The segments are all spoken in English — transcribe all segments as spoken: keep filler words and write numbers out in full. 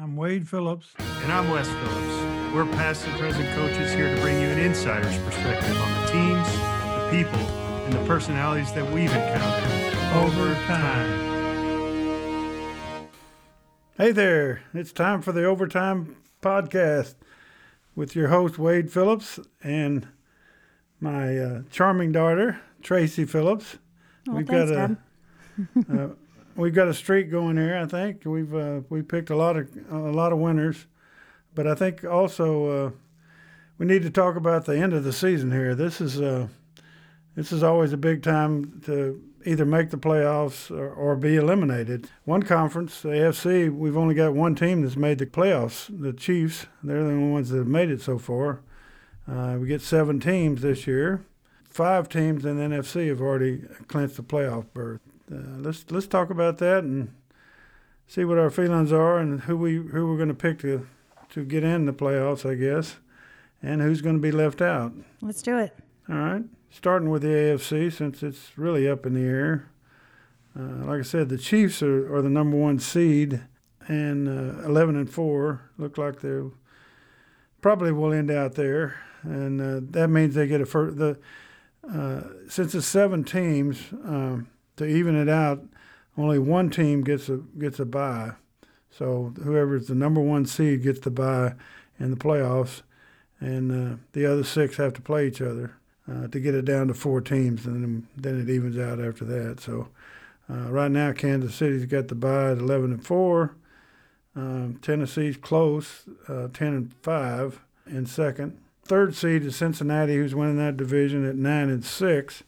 I'm Wade Phillips. And I'm Wes Phillips. We're past and present coaches here to bring you an insider's perspective on the teams, the people, and the personalities that we've encountered over time. Hey there. It's time for the Overtime Podcast with your host, Wade Phillips, and my uh, charming daughter, Tracy Phillips. Well, we've thanks, got a, uh, we've got a streak going here. I think we've uh, we picked a lot of a lot of winners, but I think also uh, we need to talk about the end of the season here. This is uh, this is always a big time to either make the playoffs or, or be eliminated. One conference, the A F C, we've only got one team that's made the playoffs. The Chiefs, they're the only ones that have made it so far. Uh, we get seven teams this year. Five teams in the N F C have already clinched the playoff berth. Uh, let's let's talk about that and see what our feelings are and who we who we're going to pick to to get in the playoffs, I guess, and who's going to be left out. Let's do it. All right. Starting with the A F C, since it's really up in the air. Uh, like I said, the Chiefs are, are the number one seed, and uh, eleven and four look like they probably will end out there, and uh, that means they get a first. The Uh, since it's seven teams, um, to even it out, only one team gets a gets a bye. So whoever's the number one seed gets the bye in the playoffs, and uh, the other six have to play each other uh, to get it down to four teams, and then, then it evens out after that. So uh, right now, Kansas City's got the bye at eleven and four. Um, Tennessee's close, uh, ten and five in second. Third seed is Cincinnati, who's winning that division at nine and six,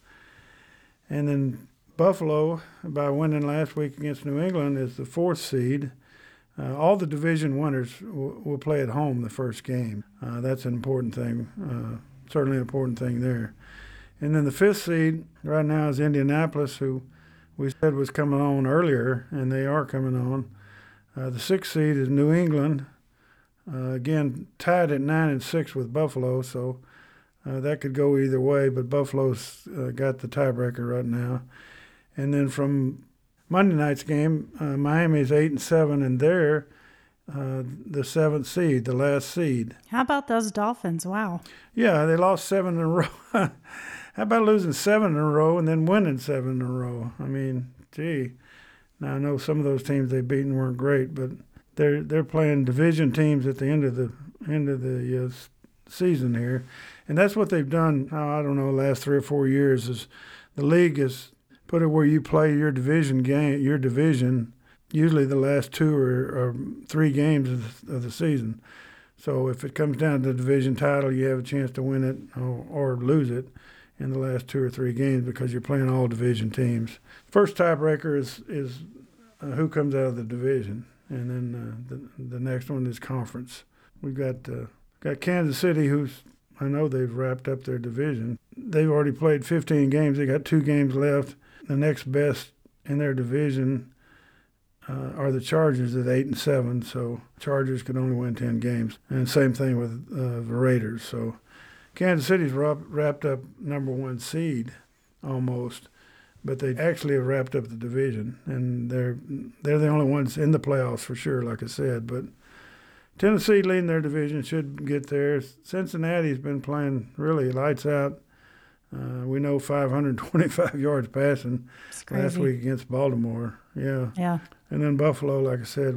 and then Buffalo, by winning last week against New England, is the fourth seed. Uh, all the division winners w- will play at home the first game. Uh, that's an important thing, uh, certainly an important thing there. And then the fifth seed right now is Indianapolis, who we said was coming on earlier, and they are coming on. Uh, the sixth seed is New England. Uh, again, tied at nine and six with Buffalo, so uh, that could go either way. But Buffalo's uh, got the tiebreaker right now. And then from Monday night's game, uh, Miami's eight and seven, and they're uh, the seventh seed, the last seed. How about those Dolphins? Wow. Yeah, they lost seven in a row. How about losing seven in a row and then winning seven in a row? I mean, gee. Now I know some of those teams they've beaten weren't great, but. They're they're playing division teams at the end of the end of the uh, season here, and that's what they've done. Oh, I don't know, last three or four years is the league has put it where you play your division game, your division, usually the last two or, or three games of the, of the season. So if it comes down to the division title, you have a chance to win it or, or lose it in the last two or three games because you're playing all division teams. First tiebreaker is is uh, who comes out of the division. And then uh, the the next one is conference. We've got uh, got Kansas City, who's I know they've wrapped up their division. They've already played fifteen games. They got two games left. The next best in their division uh, are the Chargers at eight and seven. So Chargers could only win ten games. And same thing with uh, the Raiders. So Kansas City's wrapped up number one seed almost. But they actually have wrapped up the division, and they're they're the only ones in the playoffs for sure, like I said. But Tennessee leading their division should get there. Cincinnati's been playing really lights out. Uh, we know five hundred twenty-five yards passing last week against Baltimore. Yeah. Yeah. And then Buffalo, like I said,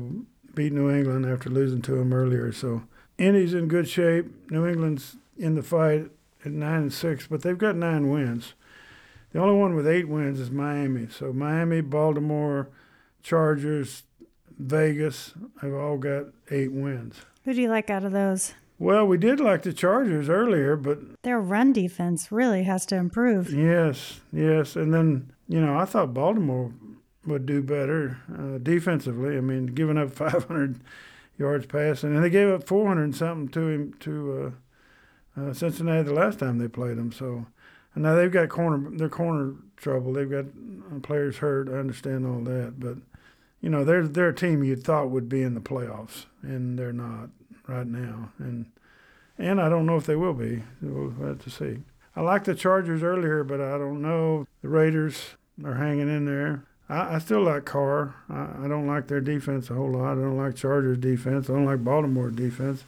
beat New England after losing to them earlier. So Indy's in good shape. New England's in the fight at nine and six, but they've got nine wins. The only one with eight wins is Miami. So Miami, Baltimore, Chargers, Vegas have all got eight wins. Who do you like out of those? Well, we did like the Chargers earlier, but... Their run defense really has to improve. Yes, yes. And then, you know, I thought Baltimore would do better uh, defensively. I mean, giving up five hundred yards passing. And they gave up four hundred and something to him to uh, uh, Cincinnati the last time they played them, so... Now they've got corner, their corner trouble. They've got players hurt. I understand all that, but you know they're they're a team you thought would be in the playoffs, and they're not right now. And and I don't know if they will be. We'll have to see. I liked the Chargers earlier, but I don't know. The Raiders are hanging in there. I, I still like Carr. I, I don't like their defense a whole lot. I don't like Chargers' defense. I don't like Baltimore's defense.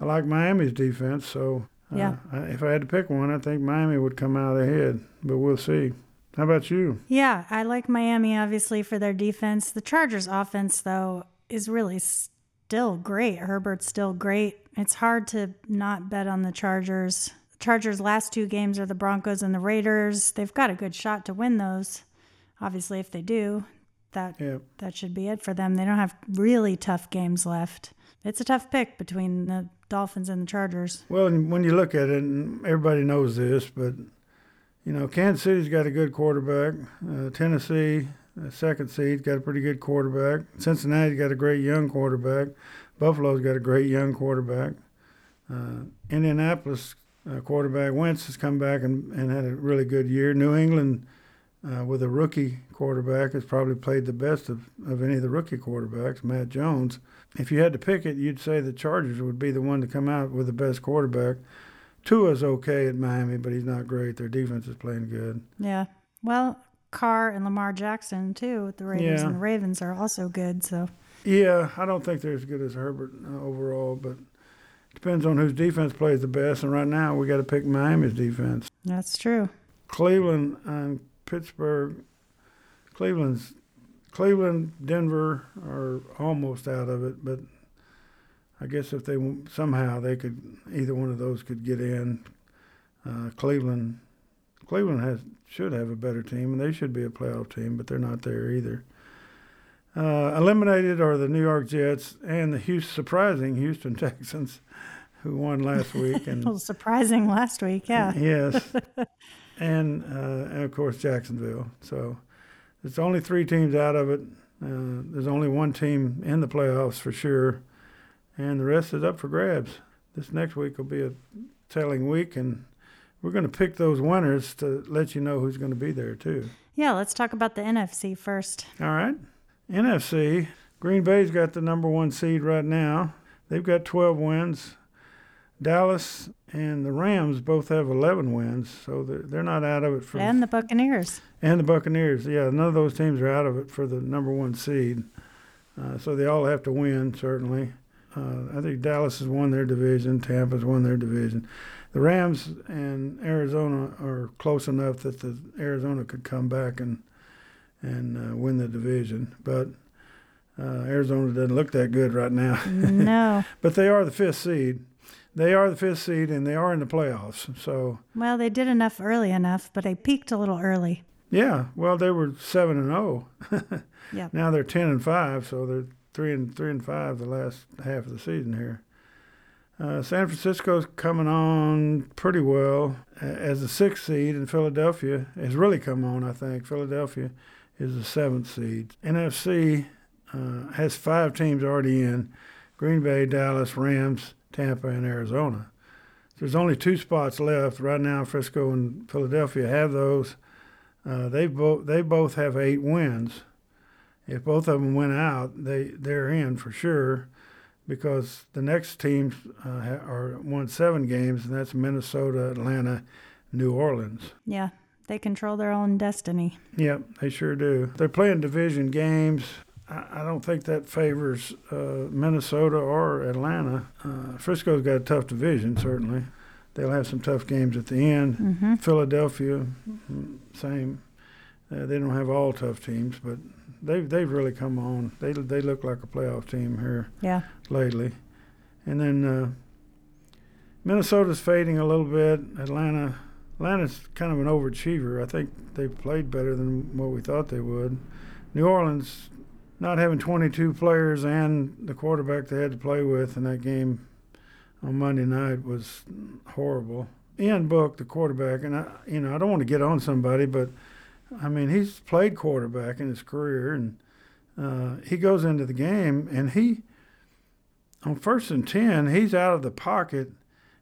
I like Miami's defense. So uh, yeah. I, if I had to pick one, I think Miami would come out of their head. But we'll see. How about you? Yeah, I like Miami, obviously, for their defense. The Chargers' offense, though, is really still great. Herbert's still great. It's hard to not bet on the Chargers. Chargers' last two games are the Broncos and the Raiders. They've got a good shot to win those. Obviously, if they do, that yep. that should be it for them. They don't have really tough games left. It's a tough pick between the Dolphins and the Chargers. Well, and when you look at it, and everybody knows this, but, you know, Kansas City's got a good quarterback. Uh, Tennessee, uh, second seed, got a pretty good quarterback. Cincinnati's got a great young quarterback. Buffalo's got a great young quarterback. Uh, Indianapolis uh, quarterback Wentz has come back and, and had a really good year. New England, uh, with a rookie quarterback, has probably played the best of, of any of the rookie quarterbacks, Matt Jones. If you had to pick it, you'd say the Chargers would be the one to come out with the best quarterback. Tua's okay at Miami, but he's not great. Their defense is playing good. Yeah. Well, Carr and Lamar Jackson, too, with the Raiders, yeah. and the Ravens are also good, so... Yeah, I don't think they're as good as Herbert uh, overall, but it depends on whose defense plays the best. And right now, we got to pick Miami's defense. That's true. Cleveland and Pittsburgh, Cleveland's, Cleveland, Denver are almost out of it, but I guess if they somehow they could, either one of those could get in. Uh, Cleveland, Cleveland has should have a better team, and they should be a playoff team, but they're not there either. Uh, eliminated are the New York Jets and the Houston, surprising Houston Texans, who won last week. And, well, surprising last week, yeah. Yes. and, uh, and, of course, Jacksonville. So it's only three teams out of it. Uh, there's only one team in the playoffs for sure, and the rest is up for grabs. This next week will be a telling week, and we're going to pick those winners to let you know who's going to be there, too. Yeah, let's talk about the N F C first. All right. N F C, Green Bay's got the number one seed right now. They've got twelve wins. Dallas and the Rams both have eleven wins, so they're, they're not out of it. For and the Buccaneers. And the Buccaneers, yeah. None of those teams are out of it for the number one seed. Uh, so they all have to win, certainly. Uh, I think Dallas has won their division. Tampa's won their division. The Rams and Arizona are close enough that the Arizona could come back and and uh, win the division. But uh, Arizona doesn't look that good right now. No. But they are the fifth seed. They are the fifth seed, and they are in the playoffs. So. Well, they did enough early enough, but they peaked a little early. Yeah. Well, they were seven and oh. Yeah. Now they're ten and five, so they're three and three and five the last half of the season here. Uh, San Francisco's coming on pretty well as the sixth seed, and Philadelphia has really come on, I think. Philadelphia is the seventh seed. N F C uh, has five teams already in: Green Bay, Dallas, Rams, Tampa, and Arizona. So there's only two spots left right now. Frisco and Philadelphia have those. Uh, they both they both have eight wins. If both of them win out, they they're in for sure, because the next teams uh, are won seven games, and that's Minnesota, Atlanta, New Orleans. Yeah. They control their own destiny. Yep, they sure do. They're playing division games. I, I don't think that favors uh, Minnesota or Atlanta. Uh, Frisco's got a tough division, certainly. They'll have some tough games at the end. Mm-hmm. Philadelphia, same. Uh, they don't have all tough teams, but they've they've really come on. They they look like a playoff team here yeah. lately. And then uh, Minnesota's fading a little bit. Atlanta. Atlanta's kind of an overachiever. I think they've played better than what we thought they would. New Orleans, not having twenty-two players and the quarterback they had to play with in that game on Monday night, was horrible. Ian Book, the quarterback, and I, you know, I don't want to get on somebody, but I mean, he's played quarterback in his career, and uh, he goes into the game, and he, on first and ten, he's out of the pocket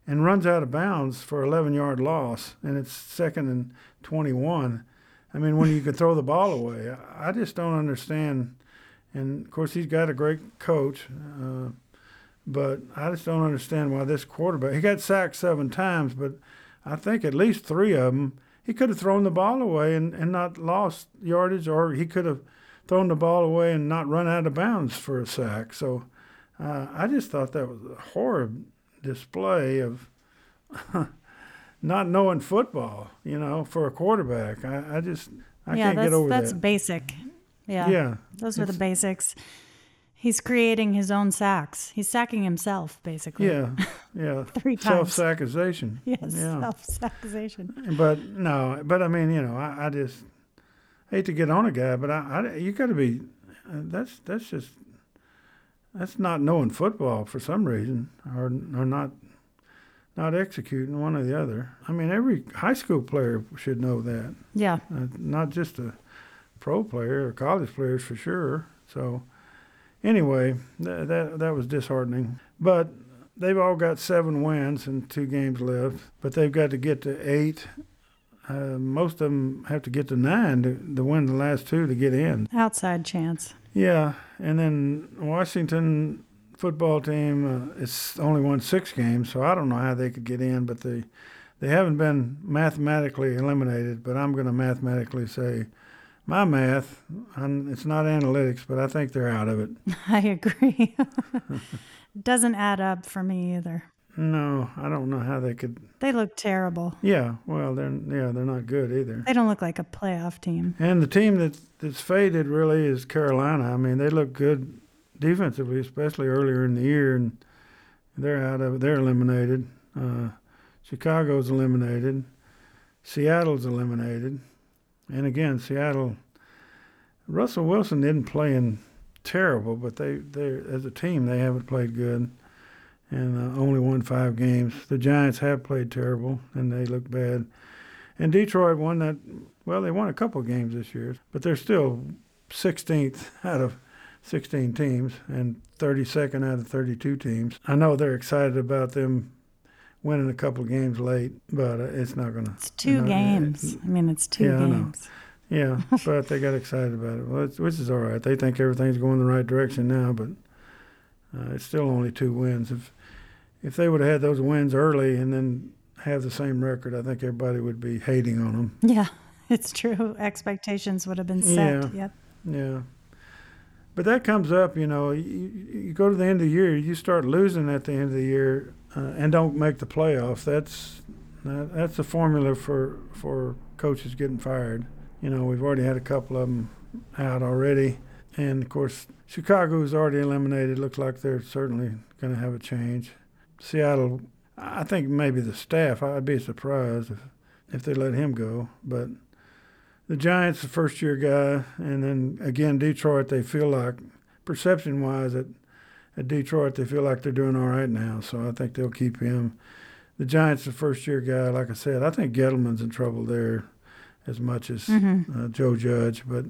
and runs out of bounds for eleven-yard loss, and it's second and twenty-one. I mean, when you could throw the ball away. I just don't understand. And, of course, he's got a great coach, uh, but I just don't understand why this quarterback – he got sacked seven times, but I think at least three of them he could have thrown the ball away and, and not lost yardage, or he could have thrown the ball away and not run out of bounds for a sack. So uh, I just thought that was a horrid display of not knowing football, you know, for a quarterback. I, I just I yeah, can't get over that's that. That's basic. Yeah. Yeah. Those are the basics. He's creating his own sacks. He's sacking himself, basically. Yeah, yeah. Three times. Self-saccusation. Yes, yeah. Self-saccusation. But, no, but, I mean, you know, I, I just hate to get on a guy, but I, I you got to be uh, – that's that's just – that's not knowing football for some reason, or, or not not executing one or the other. I mean, every high school player should know that. Yeah. Uh, not just a pro player or college players for sure, so – Anyway, that, that that was disheartening. But they've all got seven wins and two games left, but they've got to get to eight. Uh, most of them have to get to nine to, to win the last two to get in. Outside chance. Yeah, and then Washington football team uh, it's only won six games, so I don't know how they could get in, but they, they haven't been mathematically eliminated, but I'm going to mathematically say my math, I'm, it's not analytics, but I think they're out of it. I agree. Doesn't add up for me either. No, I don't know how they could. They look terrible. Yeah, well, they're yeah, they're not good either. They don't look like a playoff team. And the team that that's faded really is Carolina. I mean, they look good defensively, especially earlier in the year, and they're out of it. They're eliminated. Uh, Chicago's eliminated. Seattle's eliminated. And again, Seattle, Russell Wilson isn't playing terrible, but they, they as a team, they haven't played good and uh, only won five games. The Giants have played terrible, and they look bad. And Detroit won that, well, they won a couple games this year, but they're still sixteenth out of sixteen teams and thirty-second out of thirty-two teams. I know they're excited about them winning a couple of games late, but it's not going to. It's two you know, games. It, I mean, it's two yeah, games. I know. Yeah, but they got excited about it, well, it's, which is all right. They think everything's going the right direction now, but uh, it's still only two wins. If if they would have had those wins early and then have the same record, I think everybody would be hating on them. Yeah, it's true. Expectations would have been set. Yeah. Yep. Yeah. But that comes up, you know, you, you go to the end of the year, you start losing at the end of the year, Uh, and don't make the playoff. That's that, that's the formula for for coaches getting fired. You know, we've already had a couple of them out already, and of course Chicago is already eliminated. Looks like they're certainly going to have a change. Seattle, I think maybe the staff. I'd be surprised if if they let him go. But the Giants, the first year guy, and then again Detroit. They feel like perception wise that. At Detroit, they feel like they're doing all right now, so I think they'll keep him. The Giants, the first-year guy, like I said, I think Gettleman's in trouble there as much as mm-hmm. uh, Joe Judge, but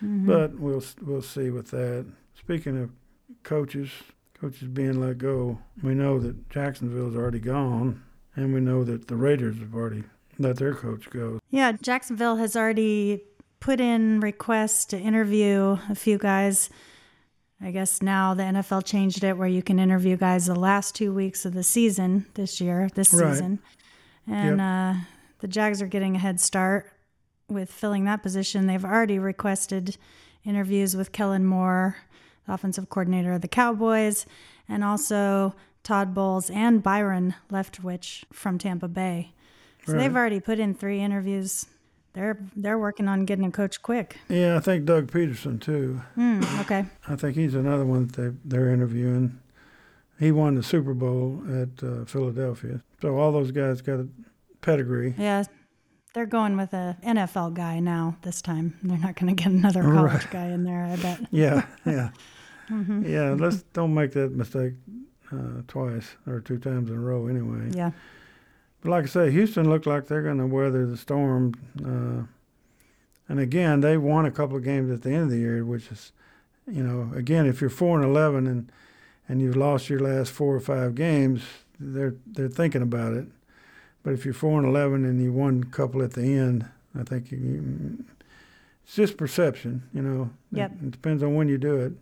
mm-hmm. but we'll we'll see with that. Speaking of coaches, coaches being let go, we know that Jacksonville's already gone, and we know that the Raiders have already let their coach go. Yeah, Jacksonville has already put in requests to interview a few guys. I guess now the N F L changed it where you can interview guys the last two weeks of the season this year, this right. season. And yep. uh, the Jags are getting a head start with filling that position. They've already requested interviews with Kellen Moore, the offensive coordinator of the Cowboys, and also Todd Bowles and Byron Leftwich from Tampa Bay. So right. they've already put in three interviews. They're they're working on getting a coach quick. Yeah, I think Doug Peterson, too. Mm, okay. I think he's another one that they, they're interviewing. He won the Super Bowl at uh, Philadelphia. So all those guys got a pedigree. Yeah, they're going with an N F L guy now this time. They're not going to get another college right. guy in there, I bet. Yeah, yeah. mm-hmm. Yeah, let's don't make that mistake uh, twice or two times in a row anyway. Yeah. Like I say, Houston looked like they're going to weather the storm. Uh, and, again, they won a couple of games at the end of the year, which is, you know, again, if you're four and eleven and and you've lost your last four or five games, they're they're thinking about it. But if you're four and eleven and you won a couple at the end, I think you, you, it's just perception, you know. Yep. It, it depends on when you do it.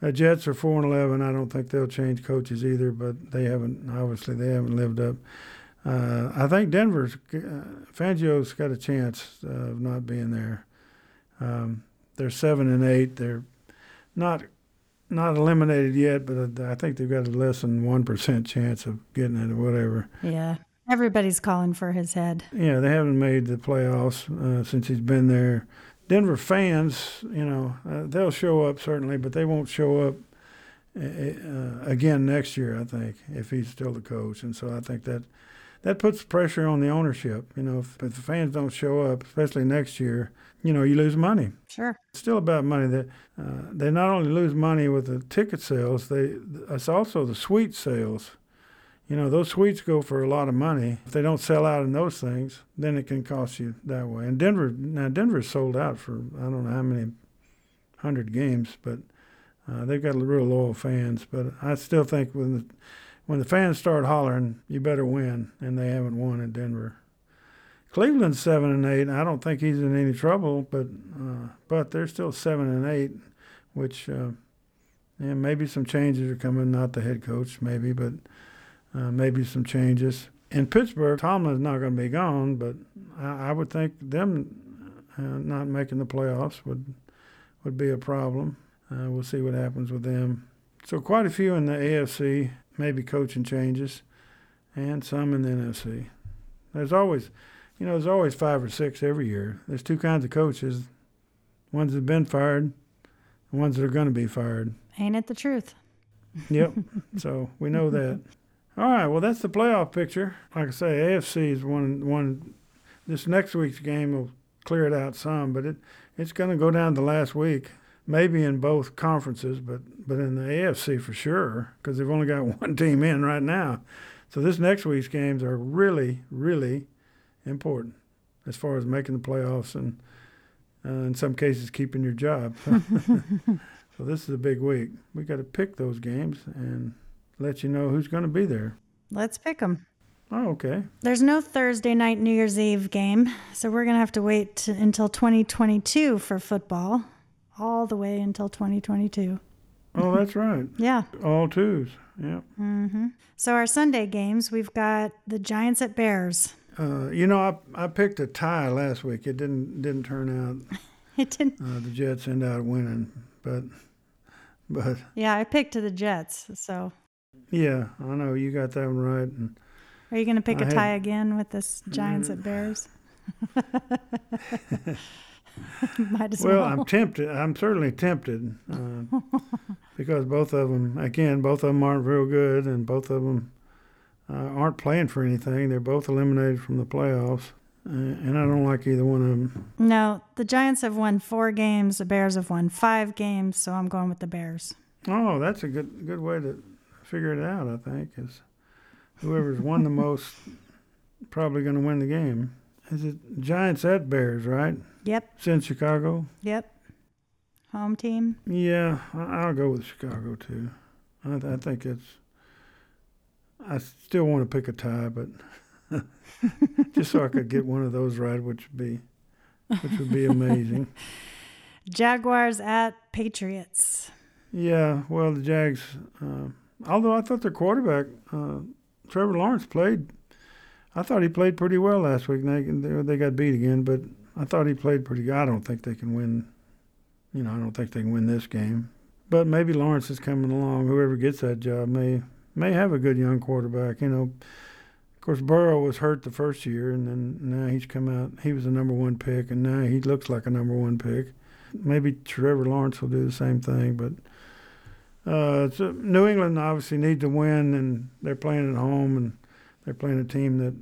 The Jets are four and eleven. I don't think they'll change coaches either, but they haven't – obviously they haven't lived up. Uh, I think Denver's uh, Fangio's got a chance uh, of not being there. Um, they're seven and eight. They're not not eliminated yet, but I think they've got a less than one percent chance of getting it or whatever. Yeah, everybody's calling for his head. Yeah, they haven't made the playoffs uh, since he's been there. Denver fans, you know, uh, they'll show up certainly, but they won't show up uh, again next year. I think if he's still the coach, and so I think that. That puts pressure on the ownership. You know, if, if the fans don't show up, especially next year, you know, you lose money. Sure. It's still about money. That uh, they not only lose money with the ticket sales, they it's also the suite sales. You know, those suites go for a lot of money. If they don't sell out in those things, then it can cost you that way. And Denver, now Denver's sold out for I don't know how many hundred games, but uh, they've got real loyal fans. But I still think when the When the fans start hollering, you better win, and they haven't won in Denver. Cleveland's seven and eight. I don't think he's in any trouble, but uh, but they're still seven and eight, which uh, yeah, maybe some changes are coming. Not the head coach, maybe, but uh, maybe some changes. In Pittsburgh, Tomlin's not going to be gone, but I, I would think them uh, not making the playoffs would would be a problem. Uh, we'll see what happens with them. So quite a few in the A F C. Maybe coaching changes, and some in the N F C. There's always, you know, there's always five or six every year. There's two kinds of coaches, ones that have been fired and ones that are going to be fired. Ain't it the truth? Yep, so we know that. All right, well, that's the playoff picture. Like I say, A F C is one, one. This next week's game will clear it out some, but it it's going to go down to last week. Maybe in both conferences, but, but in the A F C for sure, because they've only got one team in right now. So this next week's games are really, really important as far as making the playoffs and, uh, in some cases, keeping your job. So this is a big week. We got to pick those games and let you know who's going to be there. Let's pick them. Oh, okay. There's no Thursday night New Year's Eve game, so we're going to have to wait t- until twenty twenty-two for football. All the way until twenty twenty-two. Oh, that's right. Yeah. All twos. Yeah. Mm-hmm. So our Sunday games, we've got the Giants at Bears. Uh, you know, I I picked a tie last week. It didn't didn't turn out. It didn't. Uh, the Jets ended up winning, but but. Yeah, I picked the Jets. So. Yeah, I know you got that one right. And are you going to pick I a tie had, again with this Giants uh, at Bears? Might as well, well, I'm tempted. I'm certainly tempted uh, because both of them, again, both of them aren't real good, and both of them uh, aren't playing for anything. They're both eliminated from the playoffs, uh, and I don't like either one of them. No, the Giants have won four games. The Bears have won five games, so I'm going with the Bears. Oh, that's a good good way to figure it out, I think, is whoever's won the most probably going to win the game. Is it Giants at Bears, right? Yep. It's in Chicago? Yep. Home team? Yeah, I'll go with Chicago, too. I, th- I think it's – I still want to pick a tie, but just so I could get one of those right, which would be which would be amazing. Jaguars at Patriots. Yeah, well, the Jags uh, – although I thought their quarterback, uh, Trevor Lawrence, played – I thought he played pretty well last week. They, they got beat again, but I thought he played pretty good. I don't think they can win. You know, I don't think they can win this game. But maybe Lawrence is coming along. Whoever gets that job may may have a good young quarterback. You know, of course, Burrow was hurt the first year, and then now he's come out. He was a number one pick, and now he looks like a number one pick. Maybe Trevor Lawrence will do the same thing, but uh, it's a, New England obviously needs to win, and they're playing at home, and they're playing a team that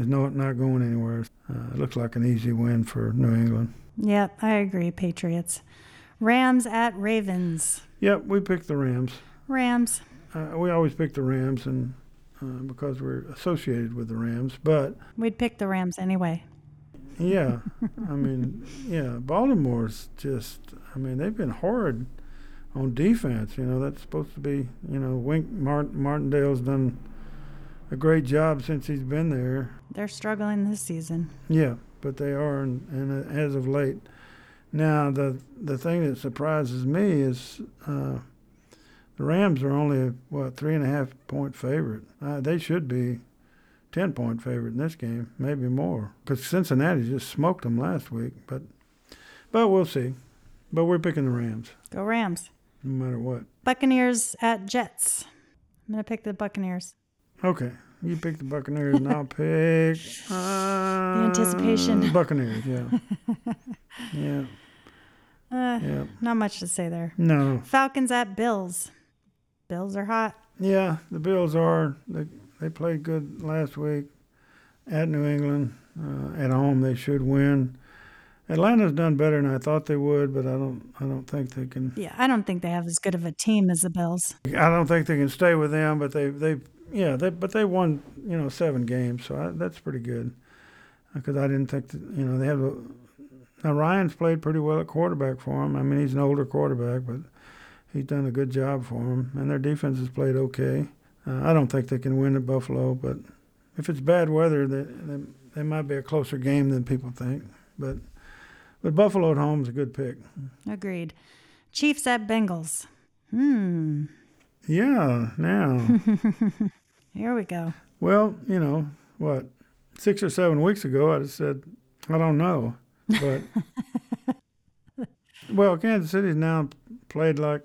is not not going anywhere. Uh, it looks like an easy win for New England. Yep, I agree, Patriots. Rams at Ravens. Yep, we picked the Rams. Rams. Uh, we always pick the Rams and uh, because we're associated with the Rams, but... We'd pick the Rams anyway. Yeah, I mean, yeah, Baltimore's just, I mean, they've been horrid on defense. You know, that's supposed to be, you know, Wink Mart- Martindale's done... a great job since he's been there. They're struggling this season. Yeah, but they are, and, and as of late. Now, the the thing that surprises me is uh, the Rams are only, what, three and a half point favorite. Uh, they should be ten-point favorite in this game, maybe more, because Cincinnati just smoked them last week. But but we'll see. But we're picking the Rams. Go Rams. No matter what. Buccaneers at Jets. I'm going to pick the Buccaneers. Okay. You pick the Buccaneers, and I'll pick... Uh, the anticipation. Buccaneers, yeah. yeah. Uh, yeah. Not much to say there. No. Falcons at Bills. Bills are hot. Yeah, the Bills are. They they played good last week at New England. Uh, at home, they should win. Atlanta's done better than I thought they would, but I don't I don't think they can. Yeah, I don't think they have as good of a team as the Bills. I don't think they can stay with them, but they they yeah, they but they won, you know, seven games, so I, that's pretty good. Because I didn't think that, you know, they have a, now Ryan's played pretty well at quarterback for him. I mean, he's an older quarterback, but he's done a good job for him, and their defense has played okay. Uh, I don't think they can win at Buffalo, but if it's bad weather, they they, they might be a closer game than people think, but But Buffalo at home is a good pick. Agreed. Chiefs at Bengals. Hmm. Yeah, now. Here we go. Well, you know, what, six or seven weeks ago, I just said, I don't know. But, well, Kansas City's now played like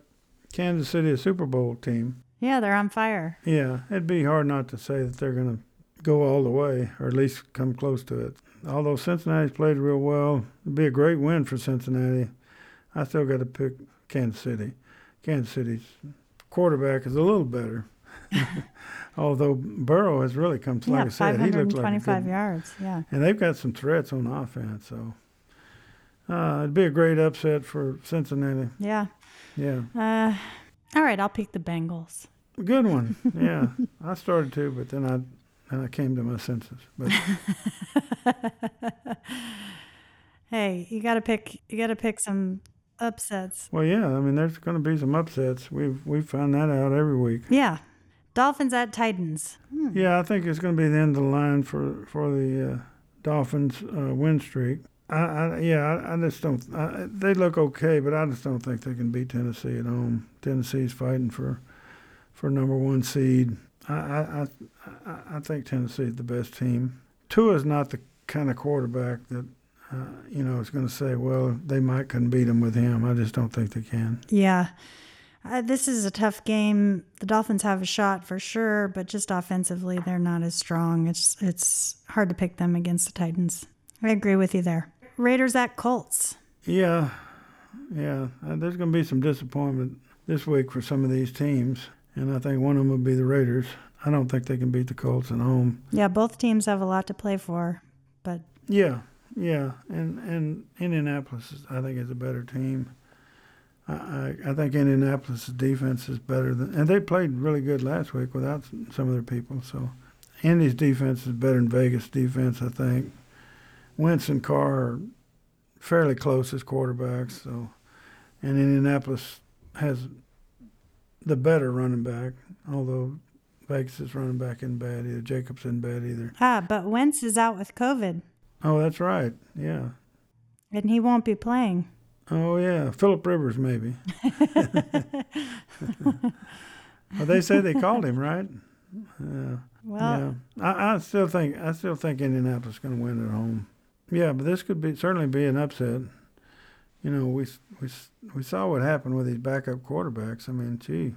Kansas City, a Super Bowl team. Yeah, they're on fire. Yeah, it'd be hard not to say that they're going to go all the way, or at least come close to it. Although Cincinnati's played real well, it'd be a great win for Cincinnati. I still got to pick Kansas City. Kansas City's quarterback is a little better, although Burrow has really come. Yeah, like I said, he looked like five hundred twenty-five yards. Yeah, and they've got some threats on offense, so uh, it'd be a great upset for Cincinnati. Yeah. Yeah. Uh, all right, I'll pick the Bengals. Good one. Yeah, I started to, but then I. And I came to my senses. But. Hey, you gotta pick. You gotta pick some upsets. Well, yeah. I mean, there's going to be some upsets. We've we found that out every week. Yeah, Dolphins at Titans. Hmm. Yeah, I think it's going to be the end of the line for for the uh, Dolphins' uh, win streak. I, I yeah, I, I just don't. I, they look okay, but I just don't think they can beat Tennessee at home. Tennessee's fighting for for number one seed. I, I I I think Tennessee is the best team. Tua's not the kind of quarterback that, uh, you know, is going to say, well, they might couldn't beat him with him. I just don't think they can. Yeah. Uh, this is a tough game. The Dolphins have a shot for sure, but just offensively, they're not as strong. It's, it's hard to pick them against the Titans. I agree with you there. Raiders at Colts. Yeah. Yeah. Uh, there's going to be some disappointment this week for some of these teams. And I think one of them would be the Raiders. I don't think they can beat the Colts at home. Yeah, both teams have a lot to play for, but yeah, yeah, and and Indianapolis, I think, is a better team. I I, I think Indianapolis' defense is better than, and they played really good last week without some of their people. So, Indy's defense is better than Vegas' defense, I think. Wentz and Carr are fairly close as quarterbacks. So, and Indianapolis has the better running back, although Vegas is running back in bad either. Jacobs isn't bad either. Ah, but Wentz is out with COVID. Oh, that's right. Yeah. And he won't be playing. Oh, yeah. Phillip Rivers, maybe. Well, they say they called him, right? Yeah. Well, yeah. I, I still think I still think Indianapolis is going to win at home. Yeah, but this could be certainly be an upset. You know, we we we saw what happened with these backup quarterbacks. I mean, gee,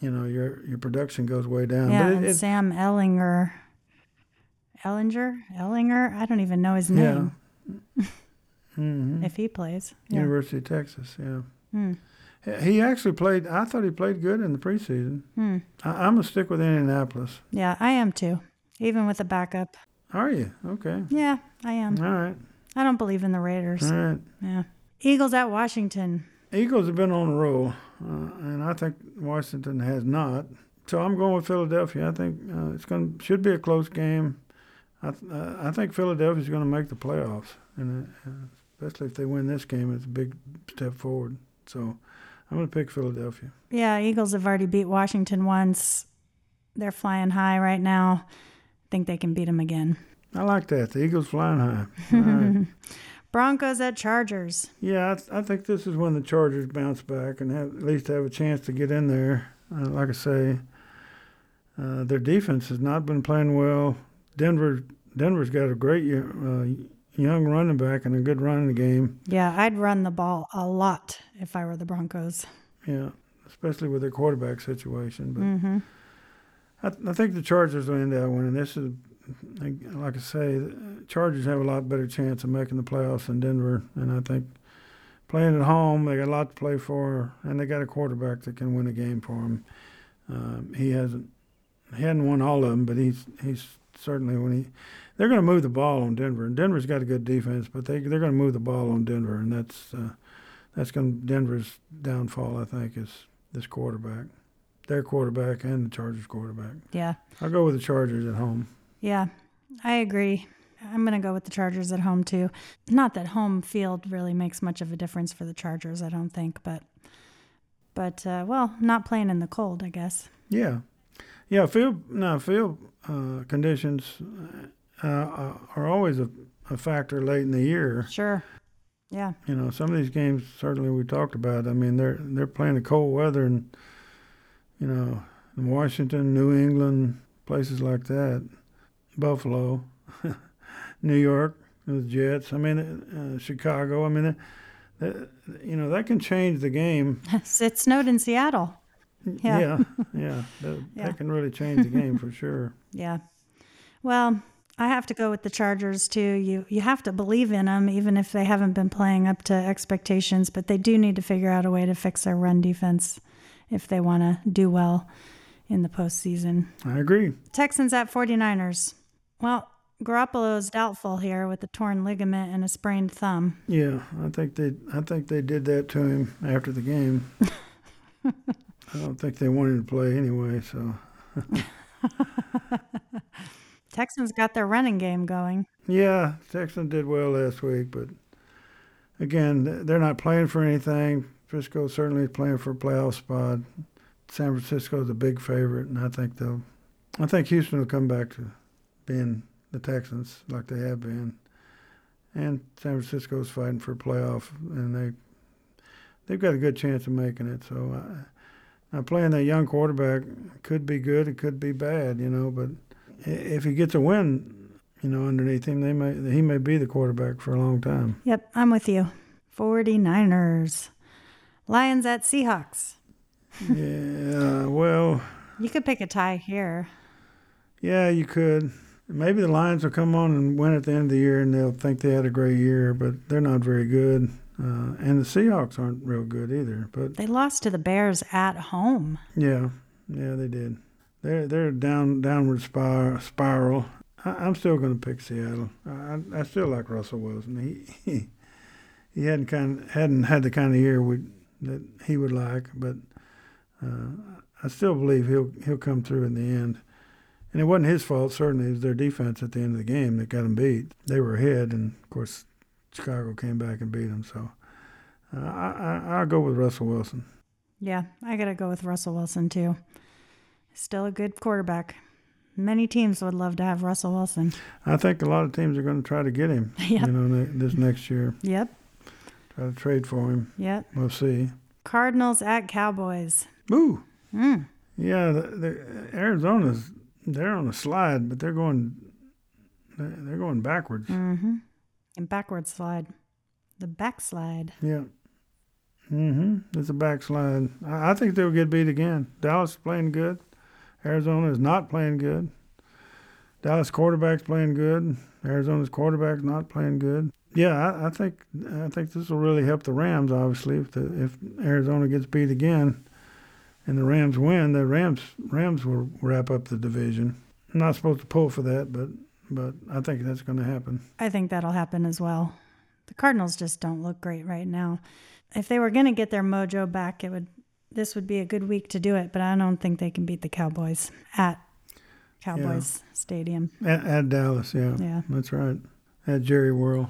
you know, your your production goes way down. Yeah, but it, and it, Sam Ellinger, Ellinger, Ellinger. I don't even know his name. Yeah. Mm-hmm. If he plays, yeah. University of Texas. Yeah. Mm. He actually played. I thought he played good in the preseason. Mm. I, I'm gonna stick with Indianapolis. Yeah, I am too. Even with a backup. Are you okay? Yeah, I am. All right. I don't believe in the Raiders. All right. Yeah. Eagles at Washington. Eagles have been on a roll, uh, and I think Washington has not. So I'm going with Philadelphia. I think uh, it's going should be a close game. I th- uh, I think Philadelphia's going to make the playoffs, and uh, especially if they win this game, it's a big step forward. So I'm going to pick Philadelphia. Yeah, Eagles have already beat Washington once. They're flying high right now. I think they can beat them again. I like that. The Eagles flying high. All right. Broncos at Chargers. Yeah, I, th- I think this is when the Chargers bounce back and have, at least have a chance to get in there. Uh, like I say, uh, their defense has not been playing well. Denver Denver's got a great uh, young running back and a good running game. Yeah, I'd run the ball a lot if I were the Broncos. Yeah, especially with their quarterback situation. But mm-hmm. I, th- I think the Chargers will end that one. And this is, like I say, the Chargers have a lot better chance of making the playoffs than Denver. And I think playing at home, they got a lot to play for, and they got a quarterback that can win a game for them. Um, he hasn't he hadn't won all of them, but he's he's certainly when he they're going to move the ball on Denver. And Denver's got a good defense, but they they're going to move the ball on Denver, and that's uh, that's going Denver's downfall. I think is this quarterback, their quarterback, and the Chargers quarterback. Yeah, I'll go with the Chargers at home. Yeah, I agree. I'm going to go with the Chargers at home, too. Not that home field really makes much of a difference for the Chargers, I don't think. But, but uh, well, not playing in the cold, I guess. Yeah. Yeah, field no, field uh, conditions uh, are always a, a factor late in the year. Sure. Yeah. You know, some of these games, certainly we talked about, I mean, they're, they're playing the cold weather and, you know, in Washington, New England, places like that, Buffalo. New York with the Jets. I mean, uh, Chicago. I mean, uh, that, you know, that can change the game. It snowed in Seattle. Yeah, yeah, yeah, that, yeah. That can really change the game for sure. Yeah. Well, I have to go with the Chargers too. You you have to believe in them, even if they haven't been playing up to expectations. But they do need to figure out a way to fix their run defense if they want to do well in the postseason. I agree. Texans at 49ers. Well, Garoppolo's doubtful here with a torn ligament and a sprained thumb. Yeah, I think they I think they did that to him after the game. I don't think they wanted to play anyway, so. Texans got their running game going. Yeah, Texans did well last week, but again, they're not playing for anything. Frisco certainly is playing for a playoff spot. San Francisco is a big favorite, and I think they'll I think Houston will come back to being the Texans, like they have been, and San Francisco's fighting for a playoff, and they they've got a good chance of making it. So, I, now playing that young quarterback could be good, it could be bad, you know. But if he gets a win, you know, underneath him, they may he may be the quarterback for a long time. Yep, I'm with you. 49ers, Lions at Seahawks. Yeah, well, you could pick a tie here. Yeah, you could. Maybe the Lions will come on and win at the end of the year, and they'll think they had a great year, but they're not very good. Uh, and the Seahawks aren't real good either. But they lost to the Bears at home. Yeah, yeah, they did. They're they're down downward spiral. I, I'm still going to pick Seattle. I, I still like Russell Wilson. He he, he hadn't kind of, hadn't had the kind of year we, that he would like, but uh, I still believe he'll he'll come through in the end. And it wasn't his fault, certainly. It was their defense at the end of the game that got them beat. They were ahead, and, of course, Chicago came back and beat them. So uh, I, I, I'll go with Russell Wilson. Yeah, I got to go with Russell Wilson, too. Still a good quarterback. Many teams would love to have Russell Wilson. I think a lot of teams are going to try to get him, yep. you know, this next year. Yep. Try to trade for him. Yep. We'll see. Cardinals at Cowboys. Ooh. Mm. Yeah, the, the, Arizona's... They're on a slide, but they're going they're going backwards. Mm-hmm. And backwards slide. The backslide. Yeah. Mm-hmm. It's a backslide. I think they'll get beat again. Dallas is playing good. Arizona is not playing good. Dallas quarterback's playing good. Arizona's quarterback's not playing good. Yeah, I, I think I think this will really help the Rams, obviously, if, the, if Arizona gets beat again. And the Rams win, the Rams Rams will wrap up the division. I'm not supposed to pull for that, but but I think that's going to happen. I think that'll happen as well. The Cardinals just don't look great right now. If they were going to get their mojo back, it would this would be a good week to do it, but I don't think they can beat the Cowboys at Cowboys yeah. Stadium. At, at Dallas, yeah. Yeah. That's right. At Jerry World.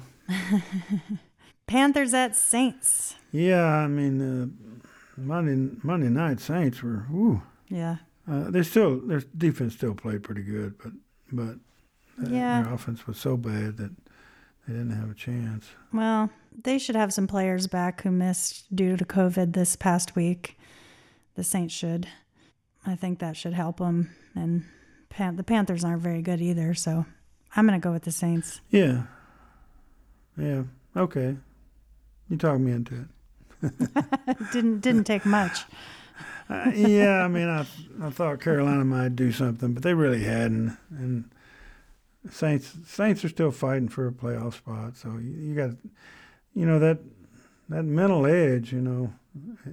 Panthers at Saints. Yeah, I mean... Uh, Monday Monday night Saints were whoo yeah uh, they still their defense still played pretty good but but uh, yeah. Their offense was so bad that they didn't have a chance. Well, they should have some players back who missed due to COVID this past week. The Saints should. I think that should help them, and Pan- the Panthers aren't very good either, so I'm going to go with the Saints. Yeah. Yeah. Okay. You talked me into it. didn't didn't take much. uh, yeah, I mean, I I thought Carolina might do something, but they really hadn't. And Saints Saints are still fighting for a playoff spot, so you, you got, you know, that that mental edge. You know,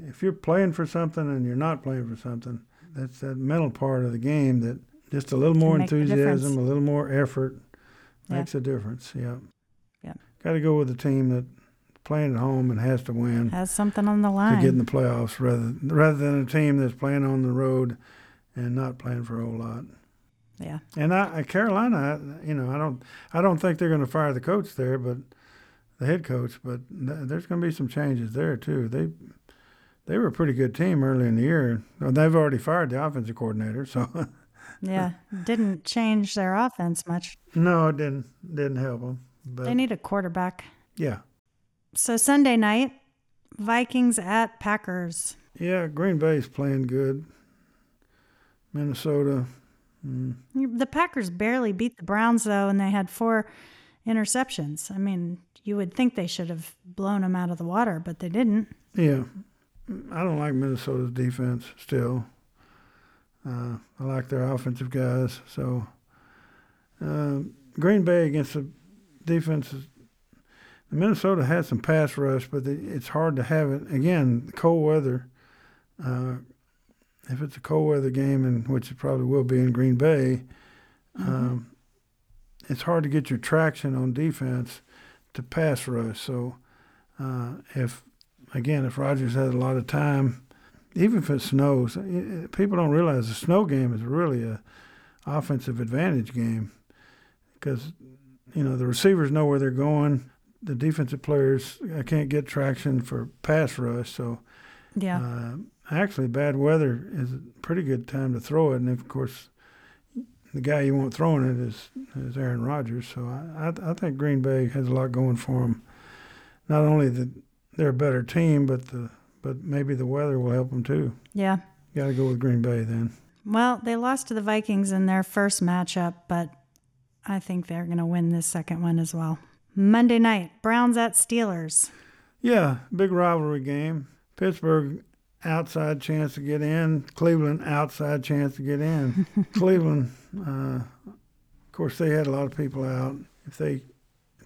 if you're playing for something and you're not playing for something, that's that mental part of the game that just a little more enthusiasm, a little more effort makes yeah. a difference. Yeah. Yeah. Got to go with a team that. Playing at home and has to win. Has something on the line. To get in the playoffs rather rather than a team that's playing on the road and not playing for a whole lot. Yeah. And I, Carolina, you know, I don't I don't think they're going to fire the coach there, but the head coach. But there's going to be some changes there too. They they were a pretty good team early in the year. They've already fired the offensive coordinator, so. Yeah, didn't change their offense much. No, it didn't. Didn't help them. But they need a quarterback. Yeah. So Sunday night, Vikings at Packers. Yeah, Green Bay's playing good. Minnesota. Mm. The Packers barely beat the Browns, though, and they had four interceptions. I mean, you would think they should have blown them out of the water, but they didn't. Yeah. I don't like Minnesota's defense still. Uh, I like their offensive guys. So uh, Green Bay against the defense is Minnesota had some pass rush, but it's hard to have it. Again, cold weather. Uh, if it's a cold weather game, and which it probably will be in Green Bay, mm-hmm. um, it's hard to get your traction on defense to pass rush. So, uh, if again, if Rodgers has a lot of time, even if it snows, people don't realize the snow game is really a offensive advantage game because you know the receivers know where they're going. The defensive players can't get traction for pass rush, so yeah. Uh, actually, bad weather is a pretty good time to throw it. And of course, the guy you want throwing it is is Aaron Rodgers. So I I, I think Green Bay has a lot going for them. Not only that they're a better team, but the but maybe the weather will help them too. Yeah, got to go with Green Bay then. Well, they lost to the Vikings in their first matchup, but I think they're going to win this second one as well. Monday night, Browns at Steelers. Yeah, big rivalry game. Pittsburgh, outside chance to get in. Cleveland, outside chance to get in. Cleveland, uh, of course, they had a lot of people out. If they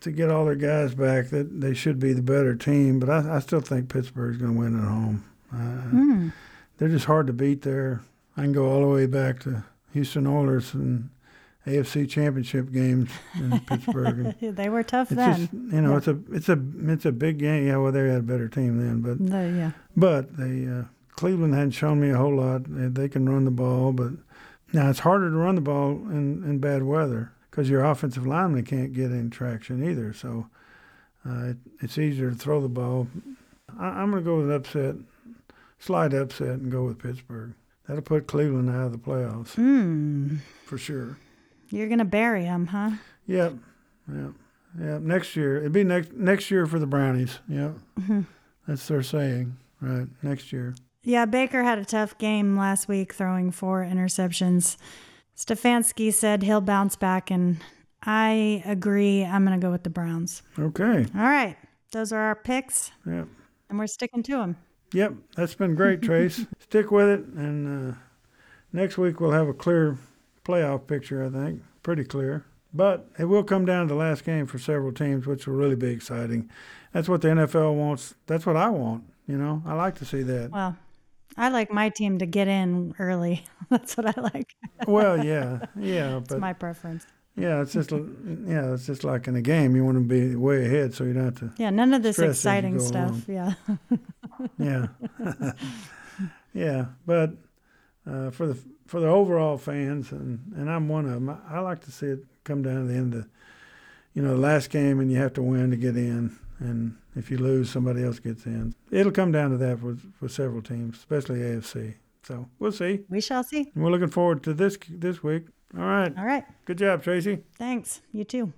to get all their guys back, that they should be the better team. But I, I still think Pittsburgh's going to win at home. Uh, mm. They're just hard to beat there. I can go all the way back to Houston Oilers and A F C Championship games in Pittsburgh. They were tough it's then. Just, you know, yeah. it's a it's a it's a big game. Yeah, well, they had a better team then, but no, yeah. But they uh, Cleveland hadn't shown me a whole lot. They, they can run the ball, but now it's harder to run the ball in, in bad weather because your offensive linemen can't get any traction either. So uh, it, it's easier to throw the ball. I, I'm going to go with upset, slide upset, and go with Pittsburgh. That'll put Cleveland out of the playoffs mm. for sure. You're going to bury them, huh? Yep. Yep. Yep. Next year. It'd be next next year for the Brownies. Yep. Mm-hmm. That's their saying, right? Next year. Yeah, Baker had a tough game last week throwing four interceptions. Stefanski said he'll bounce back, and I agree. I'm going to go with the Browns. Okay. All right. Those are our picks. Yep. And we're sticking to them. Yep. That's been great, Trace. Stick with it, and uh, next week we'll have a clear playoff picture, I think. Pretty clear. But it will come down to the last game for several teams, which will really be exciting. That's what the N F L wants. That's what I want. You know, I like to see that. Well, I like my team to get in early. That's what I like. Well, yeah. Yeah. But, it's my preference. Yeah, it's just yeah, it's just like in a game. You want to be way ahead so you don't have to. Yeah, none of this exciting stuff. Along. Yeah. Yeah. Yeah. But uh, for the For the overall fans, and, and I'm one of them, I, I like to see it come down to the end of, you know, the last game, and you have to win to get in. And if you lose, somebody else gets in. It'll come down to that for, for several teams, especially A F C. So we'll see. We shall see. And we're looking forward to this this week. All right. All right. Good job, Tracy. Thanks. You too.